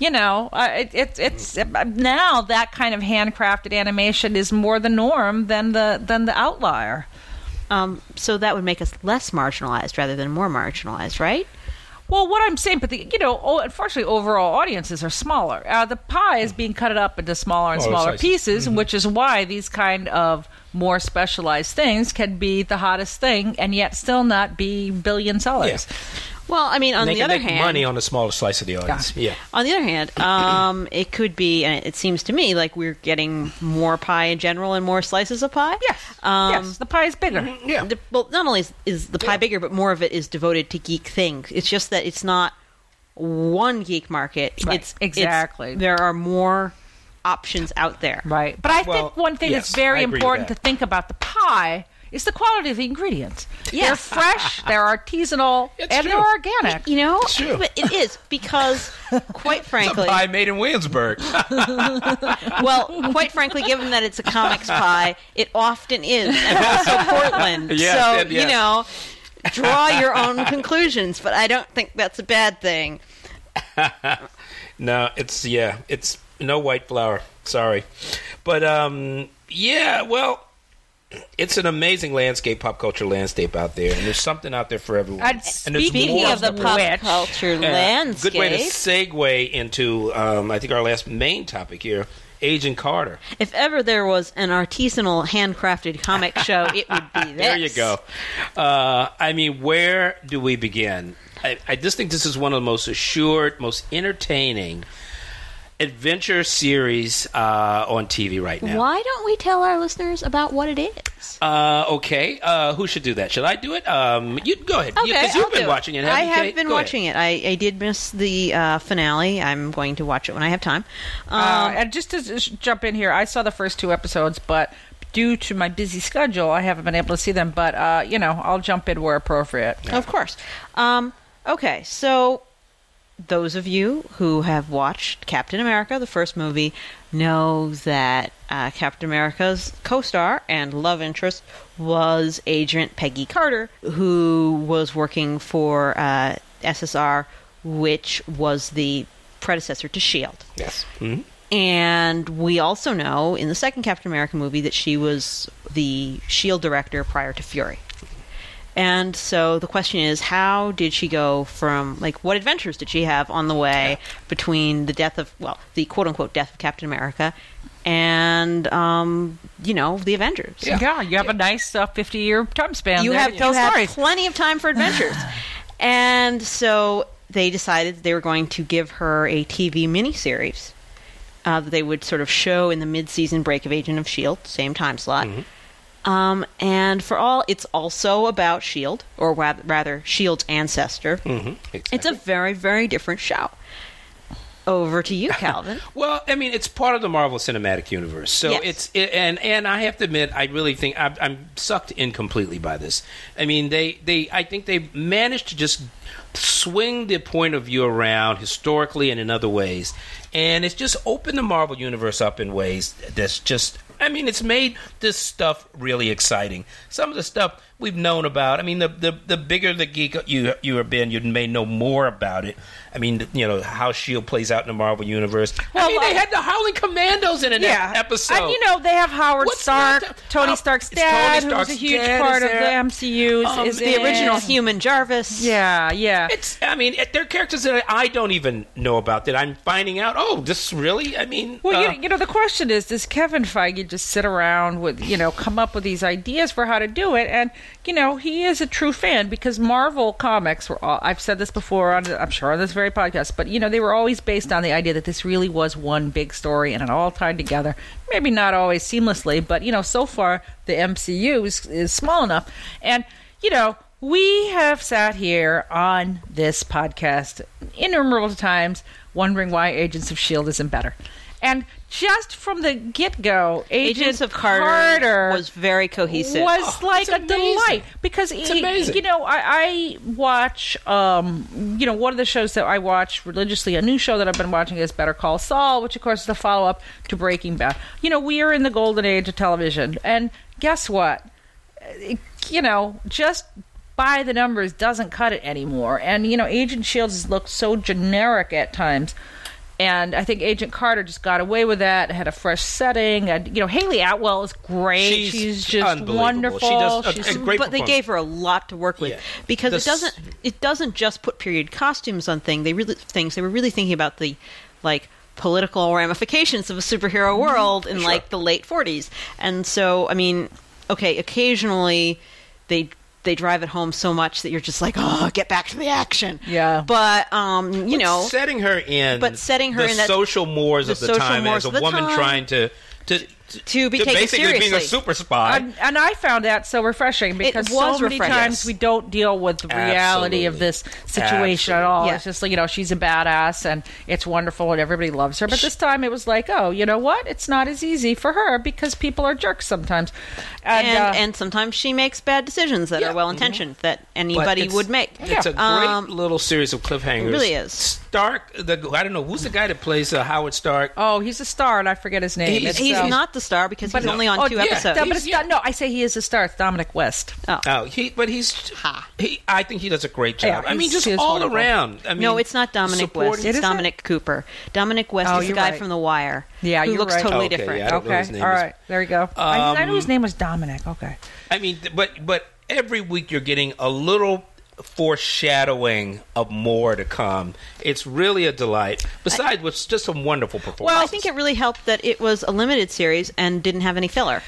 you know, uh, it, it, it's it, now that kind of handcrafted animation is more the norm than the, than the outlier. Um, so that would make us less marginalized rather than more marginalized, right? Well, what I'm saying, but the, you know, oh, unfortunately, overall audiences are smaller. Uh, the pie is being cut up into smaller and oh, smaller nice. pieces, mm-hmm. which is why these kind of more specialized things can be the hottest thing and yet still not be billion sellers. Yeah. Well, I mean, on the other hand... They can make money on a smaller slice of the audience. Yeah. yeah. On the other hand, um, it could be, and it seems to me, like we're getting more pie in general and more slices of pie. Yes. Um, yes. The pie is bigger. Mm-hmm. Yeah. The, well, not only is, is the pie yeah. bigger, but more of it is devoted to geek things. It's just that it's not one geek market. Right. It's, exactly. It's, there are more options out there. Right. But I well, think one thing yes, that's very important that. to think about the pie... It's the quality of the ingredients. Yes. They're fresh, they're artisanal, it's and true. they're organic. You know? It's true. But it is because, quite frankly... It's a pie made in Williamsburg. Well, quite frankly, given that it's a comics pie, it often is. And also Portland. Yes, so, yes. you know, draw your own conclusions. But I don't think that's a bad thing. No, it's, yeah, it's no white flour. Sorry. But, um, yeah, well, it's an amazing landscape, pop culture landscape out there, and there's something out there for everyone. And speaking of the pop which, culture landscape. Good way to segue into, um, I think, our last main topic here, Agent Carter. If ever there was an artisanal, handcrafted comic show, it would be this. There you go. Uh, I mean, where do we begin? I, I just think this is one of the most assured, most entertaining adventure series uh, on T V right now. Why don't we tell our listeners about what it is? Uh, okay. Uh, who should do that? Should I do it? Um, you Go ahead. Okay, Because you, you've I'll been watching it, haven't you, Kate? I have been go watching ahead. it. I, I did miss the uh, finale. I'm going to watch it when I have time. Um, uh, and just to just jump in here, I saw the first two episodes, but due to my busy schedule, I haven't been able to see them. But, uh, you know, I'll jump in where appropriate. Yeah. Of course. Um, okay. So those of you who have watched Captain America, the first movie, know that uh, Captain America's co-star and love interest was Agent Peggy Carter, who was working for uh, S S R, which was the predecessor to S H I E L D. Yes. Mm-hmm. And we also know in the second Captain America movie that she was the S H I E L D director prior to Fury. And so the question is, how did she go from, like, what adventures did she have on the way yeah. between the death of, well, the quote-unquote death of Captain America and, um, you know, the Avengers? Yeah, yeah you have yeah. a nice uh, fifty-year time span. You there have, to you tell have stories. Plenty of time for adventures. And so they decided they were going to give her a T V miniseries uh, that they would sort of show in the mid-season break of Agent of S H I E L D, same time slot. Mm-hmm. Um, and for all, it's also about S H I E L D, or rather, rather S H I E L D's ancestor. Mm-hmm, exactly. It's a very, very different show. Over to you, Calvin. Well, I mean, it's part of the Marvel Cinematic Universe. So yes. it's, it, and, and I have to admit, I really think I'm, I'm sucked in completely by this. I mean, they, they, I think they managed to just swing the point of view around historically and in other ways. And it's just opened the Marvel Universe up in ways that's just, I mean, it's made this stuff really exciting. Some of the stuff we've known about. I mean, the the, the bigger the geek you you have been, you may know more about it. I mean, you know, how S H I E L D plays out in the Marvel Universe. Well, I mean, uh, they had the Howling Commandos in an yeah. episode. And, you know, they have Howard What's Stark, that? Tony oh, Stark's dad, Tony Stark's who's a huge part of the M C U. Um, is the original human Jarvis. Yeah, yeah. It's. I mean, it, they're characters that I don't even know about that I'm finding out, oh, this really, I mean. Well, uh, you, you know, the question is, does Kevin Feige just sit around with, you know, come up with these ideas for how to do it? And, you know, he is a true fan because Marvel Comics were all, I've said this before, on, I'm sure on this very podcast, but you know, they were always based on the idea that this really was one big story and it all tied together. Maybe not always seamlessly, but you know, so far the M C U is, is small enough. And you know, we have sat here on this podcast innumerable times wondering why Agents of S H I E L D isn't better. And just from the get-go, Agents, Agents of Carter, Carter was very cohesive. Was oh, like a delight because it's it, amazing. You know, I, I watch, um, you know, one of the shows that I watch religiously. A new show that I've been watching is Better Call Saul, which of course is the follow-up to Breaking Bad. You know, we are in the golden age of television, and guess what? You know, just by the numbers doesn't cut it anymore. And you know, Agent S H I E L D has looked so generic at times. And I think Agent Carter just got away with that. Had a fresh setting. And, you know, Haley Atwell is great. She's, She's just wonderful. She does a, She's, a great But they gave her a lot to work with yeah. because the, it doesn't. It doesn't just put period costumes on thing. They really things. They were really thinking about the, like, political ramifications of a superhero world in sure. like the late forties. And so, I mean, okay, occasionally they. they drive it home so much that you're just like, oh, get back to the action. Yeah. But, um, you but know. Setting her in. But setting her the in that. Social mores the of the time as a woman time. trying to. to To be to taken basically seriously. Being a super spy, and, and I found that so refreshing because so many refreshing. times we don't deal with the Absolutely. reality of this situation Absolutely. at all. Yeah. It's just like, you know, she's a badass and it's wonderful and everybody loves her. But this time it was like, oh, you know what? It's not as easy for her because people are jerks sometimes, and and, uh, and sometimes she makes bad decisions that yeah. are well intentioned mm-hmm. that anybody would make. It's yeah. a great um, little series of cliffhangers. It really is. Stark. The, I don't know who's the guy that plays uh, Howard Stark. Oh, he's a star, and I forget his name. He's, it's, he's uh, not the star because but he's no, only on oh, two yeah. episodes. No, but it's yeah. not, no, I say he is a star. It's Dominic West. Oh, oh he, but he's. Ha. He, I think he does a great job. Yeah, I mean, just all wonderful. around. I mean, no, it's not Dominic West. It's Dominic it? Cooper. Dominic West oh, is the guy right. from The Wire. Yeah, you looks right. totally oh, okay. different. Yeah, okay, all right, is. there you go. Um, I, I knew his name was Dominic. Okay. I mean, but but every week you're getting a little foreshadowing of more to come. It's really a delight. Besides, it's just a wonderful performance. Well, I think it really helped that it was a limited series and didn't have any filler.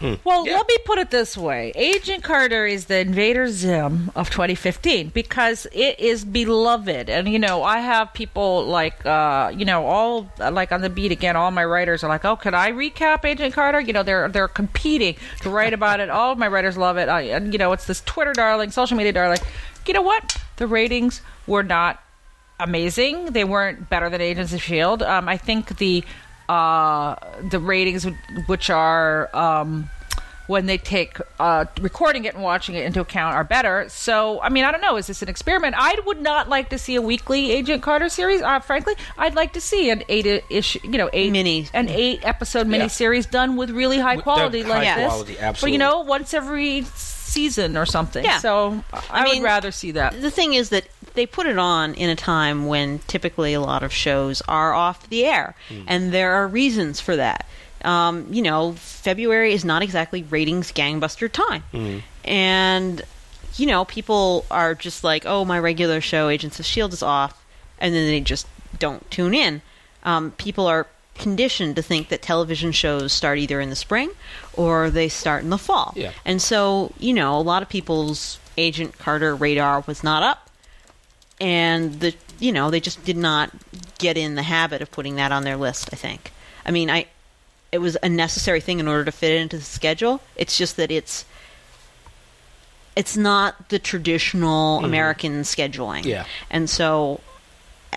Hmm. Well, yeah. let me put it this way. Agent Carter is the Invader Zim of twenty fifteen because it is beloved. And, you know, I have people like, uh, you know, all like on The Beat again, all my writers are like, oh, can I recap Agent Carter? You know, they're they're competing to write about it. All of my writers love it. I, and, you know, it's this Twitter darling, social media darling. You know what? The ratings were not amazing. They weren't better than Agents of S H I E L D. Um, I think the... Uh, the ratings, which are um, when they take uh, recording it and watching it into account, are better. So, I mean, I don't know. Is this an experiment? I would not like to see a weekly Agent Carter series. Uh, frankly, I'd like to see an eight-ish, you know, eight mini, an eight-episode yeah. miniseries done with really high with quality like high this. Quality, absolutely. But you know, once every season or something. Yeah. So, I, I mean, would rather see that. The thing is that they put it on in a time when typically a lot of shows are off the air. Mm. And there are reasons for that. Um, you know, February is not exactly ratings gangbuster time. Mm. And, you know, people are just like, oh, my regular show, Agents of S H I E L D is off. And then they just don't tune in. Um, people are conditioned to think that television shows start either in the spring or they start in the fall. Yeah. And so, you know, a lot of people's Agent Carter radar was not up. And, the you know, they just did not get in the habit of putting that on their list, I think. I mean, I it was a necessary thing in order to fit it into the schedule. It's just that it's it's not the traditional mm-hmm. American scheduling. Yeah. And so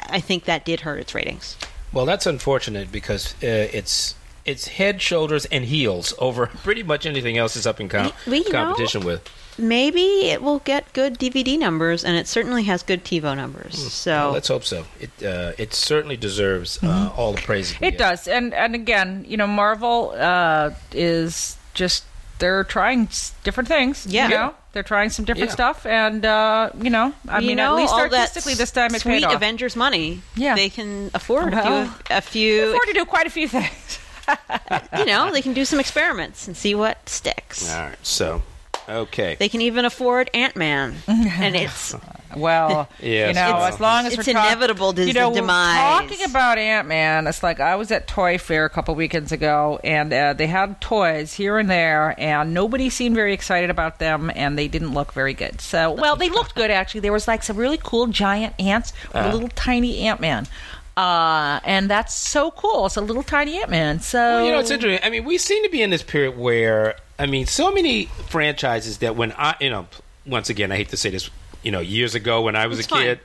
I think that did hurt its ratings. Well, that's unfortunate because uh, it's it's head, shoulders, and heels over pretty much anything else that's up in com- we, competition know. with. Maybe it will get good D V D numbers, and it certainly has good TiVo numbers. So well, let's hope so. It uh, it certainly deserves uh, mm-hmm. all the praise it can get. does. And and again, you know, Marvel uh, is just they're trying different things. Yeah, you know? They're trying some different yeah. stuff, and uh, you know, I you mean, know, at least artistically this time it paid off. Sweet Avengers money. Yeah, they can afford well, a few. A few they afford to do quite a few things. You know, they can do some experiments and see what sticks. All right, so. Okay. They can even afford Ant-Man, and it's well, yes, you know, it's, as long as it's we're inevitable talk, you know, we're talking about Ant-Man. It's like I was at Toy Fair a couple weekends ago, and uh, they had toys here and there, and nobody seemed very excited about them, and they didn't look very good. So, well, they looked good actually. There was like some really cool giant ants with uh. a little tiny Ant-Man. Uh, and that's so cool. It's a little tiny Ant-Man. So well, you know, it's interesting. I mean, we seem to be in this period where I mean, so many franchises that when I, you know, once again, I hate to say this, you know, years ago when I was it's a fine. kid,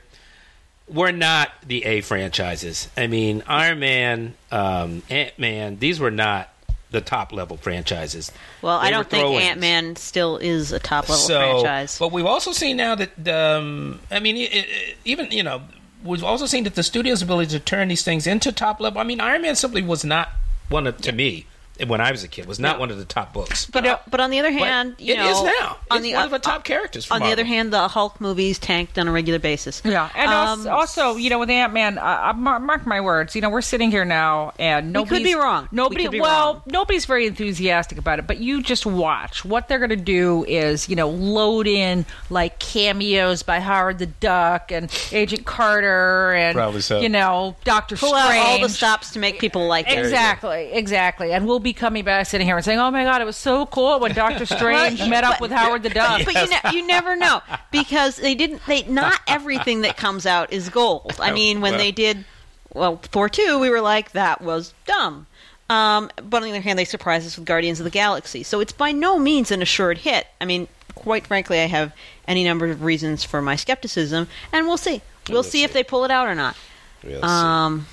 were not the A franchises. I mean, Iron Man, um, Ant-Man, these were not the top level franchises. Well, they I don't think Ant-Man still is a top level so, franchise. But we've also seen now that, um, I mean, it, it, even, you know, we've also seen that the studio's ability to turn these things into top level. I mean, Iron Man simply was not one of, to yeah. me. When I was a kid, was not yeah. one of the top books. But uh, but on the other hand, you it know, is now. It's on the, one of the top uh, characters. From on Marvel. The other hand, the Hulk movies tanked on a regular basis. Yeah, and um, also, you know, with Ant-Man, uh, mark my words. You know, we're sitting here now, and nobody could be wrong. Nobody, we be well, wrong. nobody's very enthusiastic about it. But you just watch what they're going to do is, you know, load in like cameos by Howard the Duck and Agent Carter, and probably so. You know, Doctor Strange. Pull out all the stops to make people like it. Exactly, exactly, and we'll be. Coming back, sitting here and saying, "Oh my God, it was so cool when Doctor Strange met up with Howard the Duck." But you, ne- you never know because they didn't. They not everything that comes out is gold. I mean, when well. they did well Thor two, we were like, "That was dumb." Um, but on the other hand, they surprised us with Guardians of the Galaxy, so it's by no means an assured hit. I mean, quite frankly, I have any number of reasons for my skepticism, and we'll see. We'll, we'll see, see if they pull it out or not. We'll um,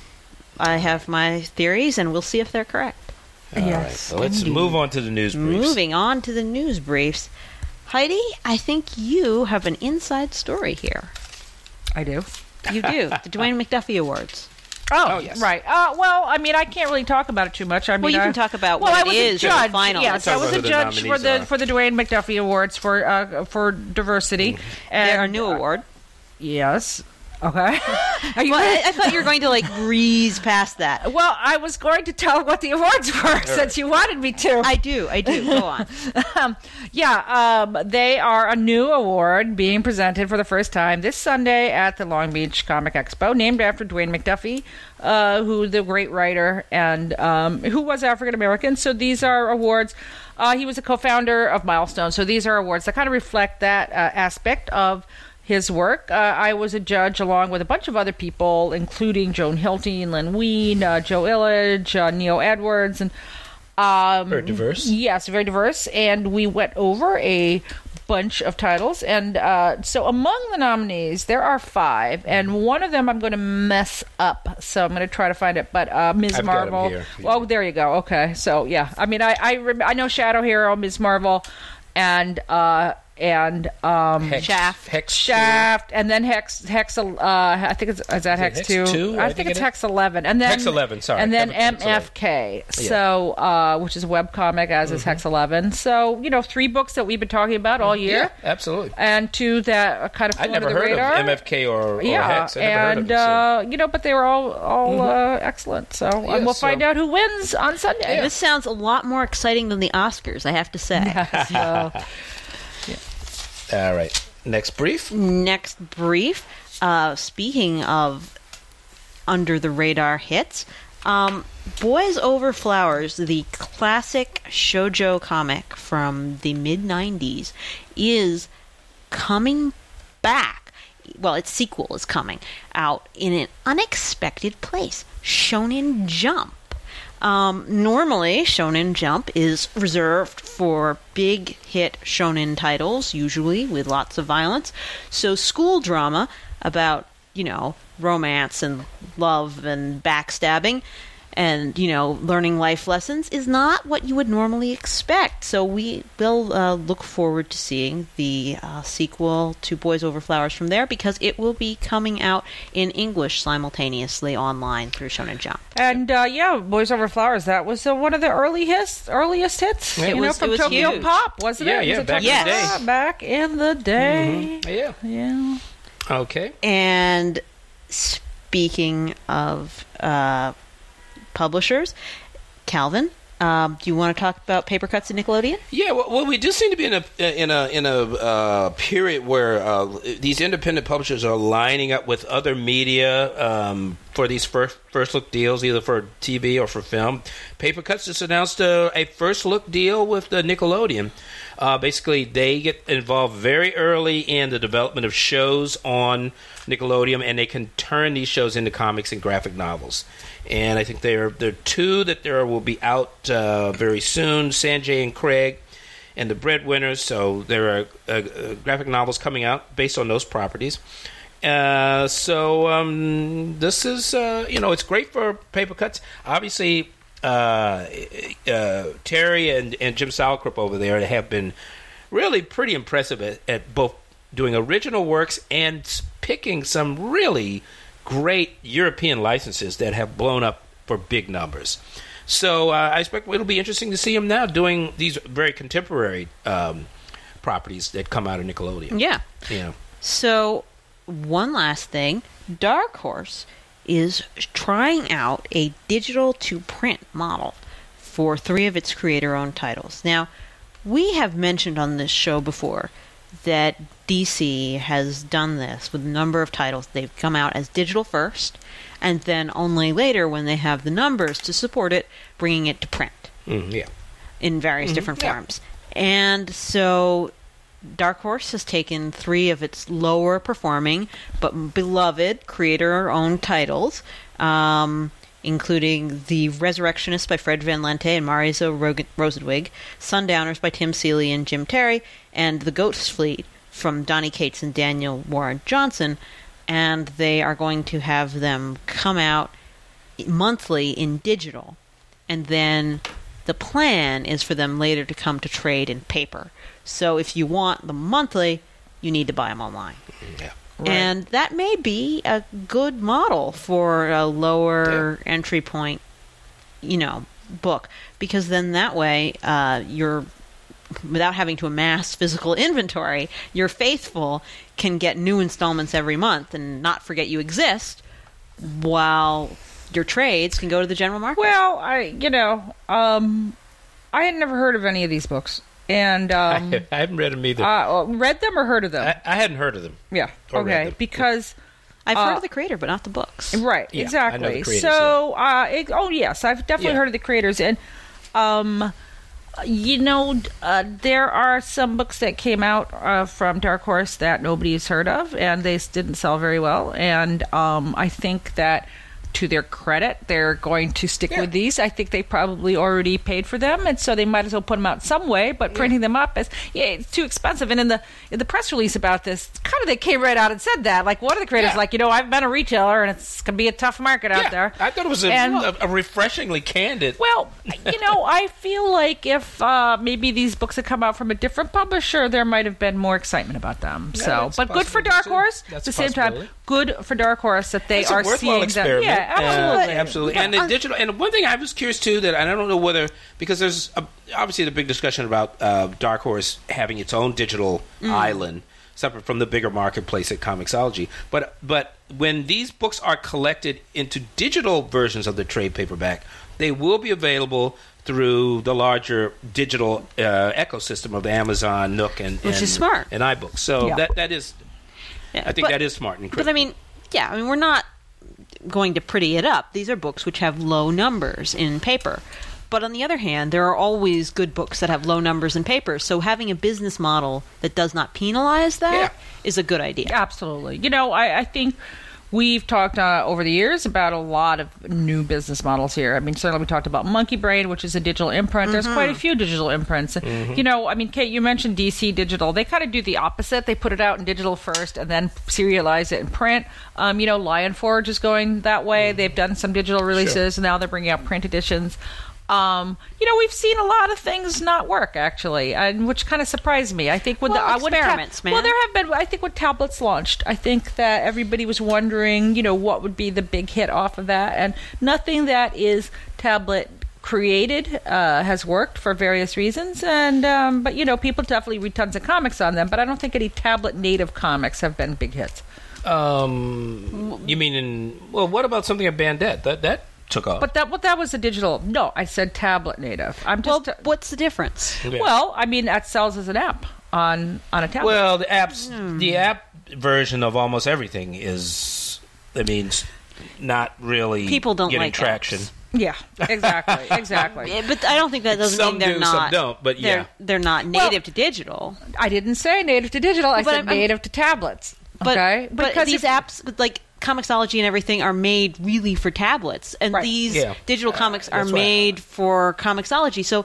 I have my theories, and we'll see if they're correct. All yes, right, so let's indeed. move on to the news briefs. Moving on to the news briefs. Heidi, I think you have an inside story here. I do. You do. The Dwayne McDuffie Awards. Oh, oh yes. Right. Uh, well, I mean, I can't really talk about it too much. I mean, well, you I, can talk about well, what it is or the finals. Yes, I was a judge for the for the Duane McDuffie Awards for uh, for diversity. Mm. And our new uh, award. Yes. Okay. Are you well, I, I thought you were going to like breeze past that. Well, I was going to tell what the awards were right. since you wanted me to. I do. I do. Go on. um, yeah. Um, they are a new award being presented for the first time this Sunday at the Long Beach Comic Expo, named after Duane McDuffie, uh, who the great writer and um, who was African American. So these are awards. Uh, he was a co-founder of Milestone. So these are awards that kind of reflect that uh, aspect of his work. Uh, I was a judge along with a bunch of other people, including Joan Hilton, Lynn Wein, uh, Joe Illich, uh, Neil Edwards, and um, very diverse. Yes, very diverse. And we went over a bunch of titles, and uh, so among the nominees there are five, and one of them I'm going to mess up, so I'm going to try to find it. But uh, Miz I've Marvel. Got him here. Oh, there you go. Okay, so yeah, I mean, I I, rem- I know Shadow Hero, Miz Marvel, and. Uh, And um, Hex, Shaft, Hex Shaft, and then Hex, Hex. Uh, I think it's is that Hex, Hex two? two? I, I think, think it's it Hex eleven, and then Hex eleven. Sorry, and then M F K. So, uh, which is a webcomic, as mm-hmm. is Hex eleven. So, you know, three books that we've been talking about all year. Yeah, absolutely. And two that kind of flew under the radar. I never heard of M F K or, or yeah, Hex. I never and heard of them, so. uh, you know, but they were all all mm-hmm. uh, excellent. So, yeah, and we'll so. find out who wins on Sunday. Yeah. This sounds a lot more exciting than the Oscars, I have to say. Yeah, so. All right. Next brief. Next brief. Uh, speaking of under the radar hits, um, Boys Over Flowers, the classic shoujo comic from the mid nineties, is coming back. Well, its sequel is coming out in an unexpected place, Shonen Jump. Um, normally, Shonen Jump is reserved for big hit shonen titles, usually with lots of violence. So school drama about, you know, romance and love and backstabbing and, you know, learning life lessons is not what you would normally expect. So we will uh, look forward to seeing the uh, sequel to Boys Over Flowers from there, because it will be coming out in English simultaneously online through Shonen Jump. And uh, yeah, Boys Over Flowers, that was uh, one of the early hits, earliest hits, yeah, you was, know, from Tokyo huge. Pop, wasn't yeah, it? Yeah, was back, it in yes. back in the day. Back in the day. Yeah. Yeah. Okay. And speaking of... Uh, publishers. Calvin, um, do you want to talk about Paper Cuts and Nickelodeon? Yeah, well, well we do seem to be in a in a in a uh, period where uh, these independent publishers are lining up with other media um, for these first first look deals, either for T V or for film. Paper Cuts just announced a, a first look deal with the Nickelodeon. Uh, basically, they get involved very early in the development of shows on Nickelodeon, and they can turn these shows into comics and graphic novels. And I think there there are two that there will be out uh, very soon: Sanjay and Craig, and The Breadwinners. So there are uh, uh, graphic novels coming out based on those properties. Uh, so um, this is uh, you know it's great for Paper Cuts, obviously. Uh, uh, Terry and, and Jim Salkrup over there have been really pretty impressive at, at both doing original works and picking some really great European licenses that have blown up for big numbers. So uh, I expect it'll be interesting to see him now doing these very contemporary um, properties that come out of Nickelodeon. Yeah. Yeah. So one last thing, Dark Horse is trying out a digital-to-print model for three of its creator-owned titles. Now, we have mentioned on this show before that D C has done this with a number of titles. They've come out as digital first, and then only later, when they have the numbers to support it, bringing it to print mm, yeah. in various mm-hmm, different yeah. forms. And so Dark Horse has taken three of its lower performing but beloved creator-owned titles, um, including The Resurrectionists by Fred Van Lente and Marisa Rog- Rosenzweig, Sundowners by Tim Seeley and Jim Terry, and The Ghost Fleet from Donny Cates and Daniel Warren Johnson, and they are going to have them come out monthly in digital, and then the plan is for them later to come to trade in paper. So if you want the monthly, you need to buy them online. Yeah. Right. And that may be a good model for a lower yeah. entry point, you know, book, because then that way uh, you're, without having to amass physical inventory, your faithful can get new installments every month and not forget you exist, while your trades can go to the general market. Well, I, you know, um, I had never heard of any of these books. And um, I, I haven't read them either. Uh, read them or heard of them? I, I hadn't heard of them. Yeah. Or okay. Because I've uh, heard of the creator, but not the books. Right. Yeah, exactly. I know the creators, so, yeah. uh, it, oh yes, I've definitely yeah. heard of the creators, and um, you know, uh, there are some books that came out uh, from Dark Horse that nobody's heard of, and they didn't sell very well. And um, I think that, to their credit, they're going to stick yeah. with these. I think they probably already paid for them, and so they might as well put them out some way. But yeah. printing them up is yeah, it's too expensive. And in the in the press release about this, kind of they came right out and said that. Like, one of the creators, yeah. like, you know, I've been a retailer, and it's gonna be a tough market yeah. out there. I thought it was a, and, a, a refreshingly candid. Well, you know, I feel like if uh, maybe these books had come out from a different publisher, there might have been more excitement about them. Yeah, so, but good for Dark Horse. At the same time, good for Dark Horse that they that's are seeing experiment. That. Yeah, absolutely, uh, absolutely. But, and the uh, digital. And one thing I was curious too, that I don't know whether, because there's a, obviously the big discussion about uh, Dark Horse having its own digital mm. island, separate from the bigger marketplace at Comixology. But but when these books are collected into digital versions of the trade paperback, they will be available through the larger digital uh, ecosystem of Amazon, Nook, and which and, is smart, and iBooks. So yeah. that that is, yeah. I think but, that is smart and critical. But I mean, yeah, I mean, we're not going to pretty it up. These are books which have low numbers in paper. But on the other hand, there are always good books that have low numbers in paper. So having a business model that does not penalize that yeah. is a good idea. Absolutely. You know, I, I think we've talked uh, over the years about a lot of new business models here. I mean, certainly we talked about Monkey Brain, which is a digital imprint. Mm-hmm. There's quite a few digital imprints. Mm-hmm. You know, I mean, Kate, you mentioned D C Digital. They kind of do the opposite. They put it out in digital first and then serialize it in print. Um, you know, Lion Forge is going that way. Mm-hmm. They've done some digital releases, sure. and now they're bringing out print editions. Um, you know, we've seen a lot of things not work, actually, and which kind of surprised me. I think when well, the uh, experiments, when ta- man. Well, there have been. I think when tablets launched, I think that everybody was wondering, you know, what would be the big hit off of that, and nothing that is tablet created uh, has worked for various reasons. And um, but you know, people definitely read tons of comics on them, but I don't think any tablet native comics have been big hits. Um, you mean in well, what about something like Bandette? That that. Took off. But that well, that was a digital. No, I said tablet native. I'm just. Well, what's the difference? Yeah. Well, I mean, that sells as an app on on a tablet. Well, the apps, mm. the app version of almost everything is. I mean, not really. People don't getting like traction. Apps. Yeah, exactly, exactly. But I don't think that doesn't some mean they're do, not. Some don't, but yeah, they're, they're not native well, to digital. I didn't say native to digital. I but said I'm, native I'm, to tablets. But, okay, but because these if, apps like. Comixology and everything are made really for tablets, and right. these yeah. digital uh, comics are made for Comixology. So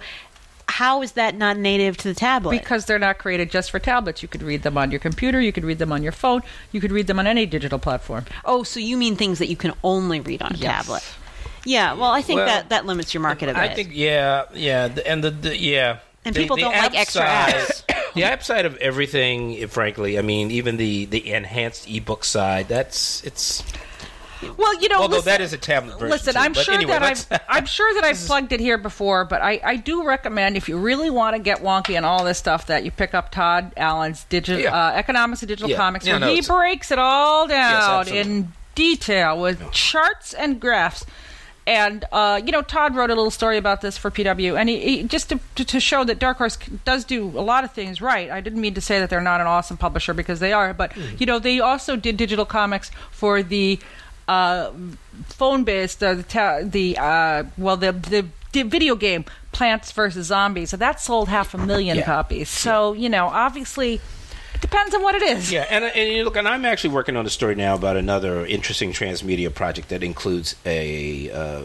how is that not native to the tablet? Because they're not created just for tablets. You could read them on your computer, you could read them on your phone, you could read them on any digital platform. Oh, so you mean things that you can only read on a yes. tablet. Yeah, well, I think well, that, that limits your market a bit. I think, yeah, yeah, the, and the, the yeah. And the, people the don't like extra apps. The app side of everything, frankly, I mean, even the, the enhanced ebook side, that's it's. Well, you know, although listen, that is a tablet version. Listen, too, I'm, sure anyway, I've, I'm sure that I've plugged it here before, but I, I do recommend if you really want to get wonky and all this stuff that you pick up Todd Allen's digi- yeah. uh, Economics of Digital yeah. Comics, yeah, where no, he breaks it all down yes, in detail with yeah. charts and graphs. And, uh, you know, Todd wrote a little story about this for P W, and he, he, just to, to, to show that Dark Horse does do a lot of things right. I didn't mean to say that they're not an awesome publisher, because they are, but, mm. you know, they also did digital comics for the uh, phone-based, uh, the, ta- the uh, well, the, the the video game Plants versus Zombies, so that sold half a million yeah. copies. So, yeah. you know, obviously... Depends on what it is. Yeah, and, and look, and I'm actually working on a story now about another interesting transmedia project that includes a uh,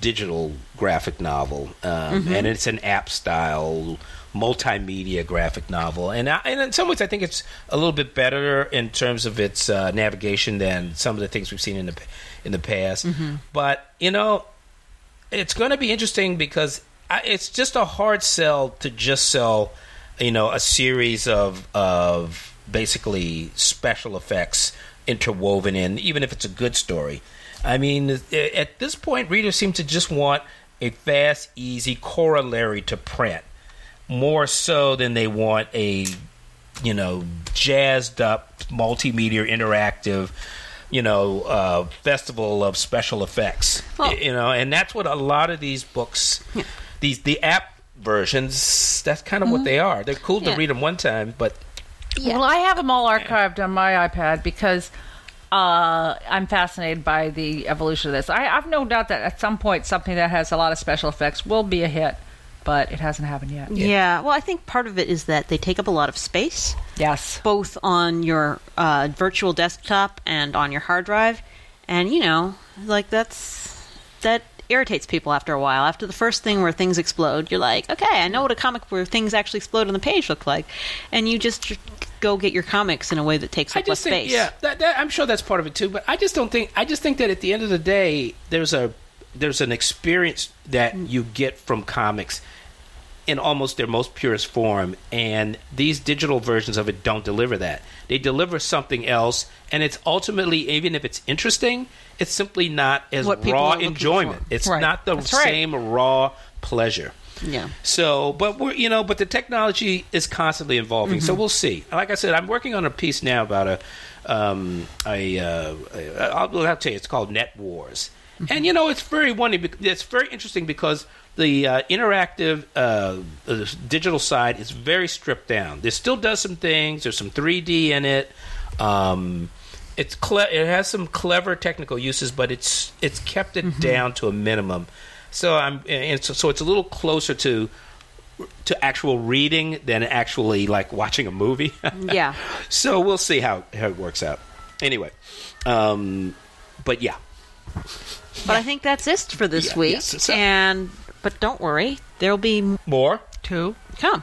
digital graphic novel, um, mm-hmm. and it's an app-style multimedia graphic novel. And, I, and in some ways, I think it's a little bit better in terms of its uh, navigation than some of the things we've seen in the in the past. Mm-hmm. But you know, it's going to be interesting because I, it's just a hard sell to just sell. You know, a series of of basically special effects interwoven in, even if it's a good story. I mean, at this point, readers seem to just want a fast, easy corollary to print, more so than they want a, you know, jazzed-up, multimedia, interactive, you know, uh, festival of special effects. Oh. You know, and that's what a lot of these books, yeah. these the app versions, that's kind of mm-hmm. what they are. They're cool yeah. to read them one time, but... Yeah. Well, I have them all archived on my iPad because... Uh, I'm fascinated by the evolution of this. I, I've no doubt that at some point something that has a lot of special effects will be a hit, but it hasn't happened yet. Yeah, yeah. Well, I think part of it is that they take up a lot of space. Yes. Both on your uh, virtual desktop and on your hard drive. And, you know, like that's that irritates people after a while. After the first thing where things explode, you're like, okay, I know what a comic where things actually explode on the page look like. And you just... go get your comics in a way that takes up less think, space. Yeah, that, that, I'm sure that's part of it too. But I just don't think. I just think that at the end of the day, there's a there's an experience that mm. you get from comics in almost their most purest form, and these digital versions of it don't deliver that. They deliver something else, and it's ultimately, even if it's interesting, it's simply not as what raw enjoyment. It's right. not the that's same right. raw pleasure. Yeah. So, but we're you know, but the technology is constantly evolving. Mm-hmm. So we'll see. Like I said, I'm working on a piece now about a, um, a, uh, a I'll, I'll tell you, it's called Net Wars, mm-hmm. and you know, it's very one. It's very interesting because the uh, interactive uh, uh, digital side is very stripped down. It still does some things. There's some three D in it. Um, it's cle- it has some clever technical uses, but it's it's kept it mm-hmm. down to a minimum. So I'm, and so, so it's a little closer to to actual reading than actually like watching a movie. Yeah. So we'll see how, how it works out. Anyway, um, but yeah. But yeah. I think that's it for this yeah, week. Yes, and but don't worry, there'll be more to come.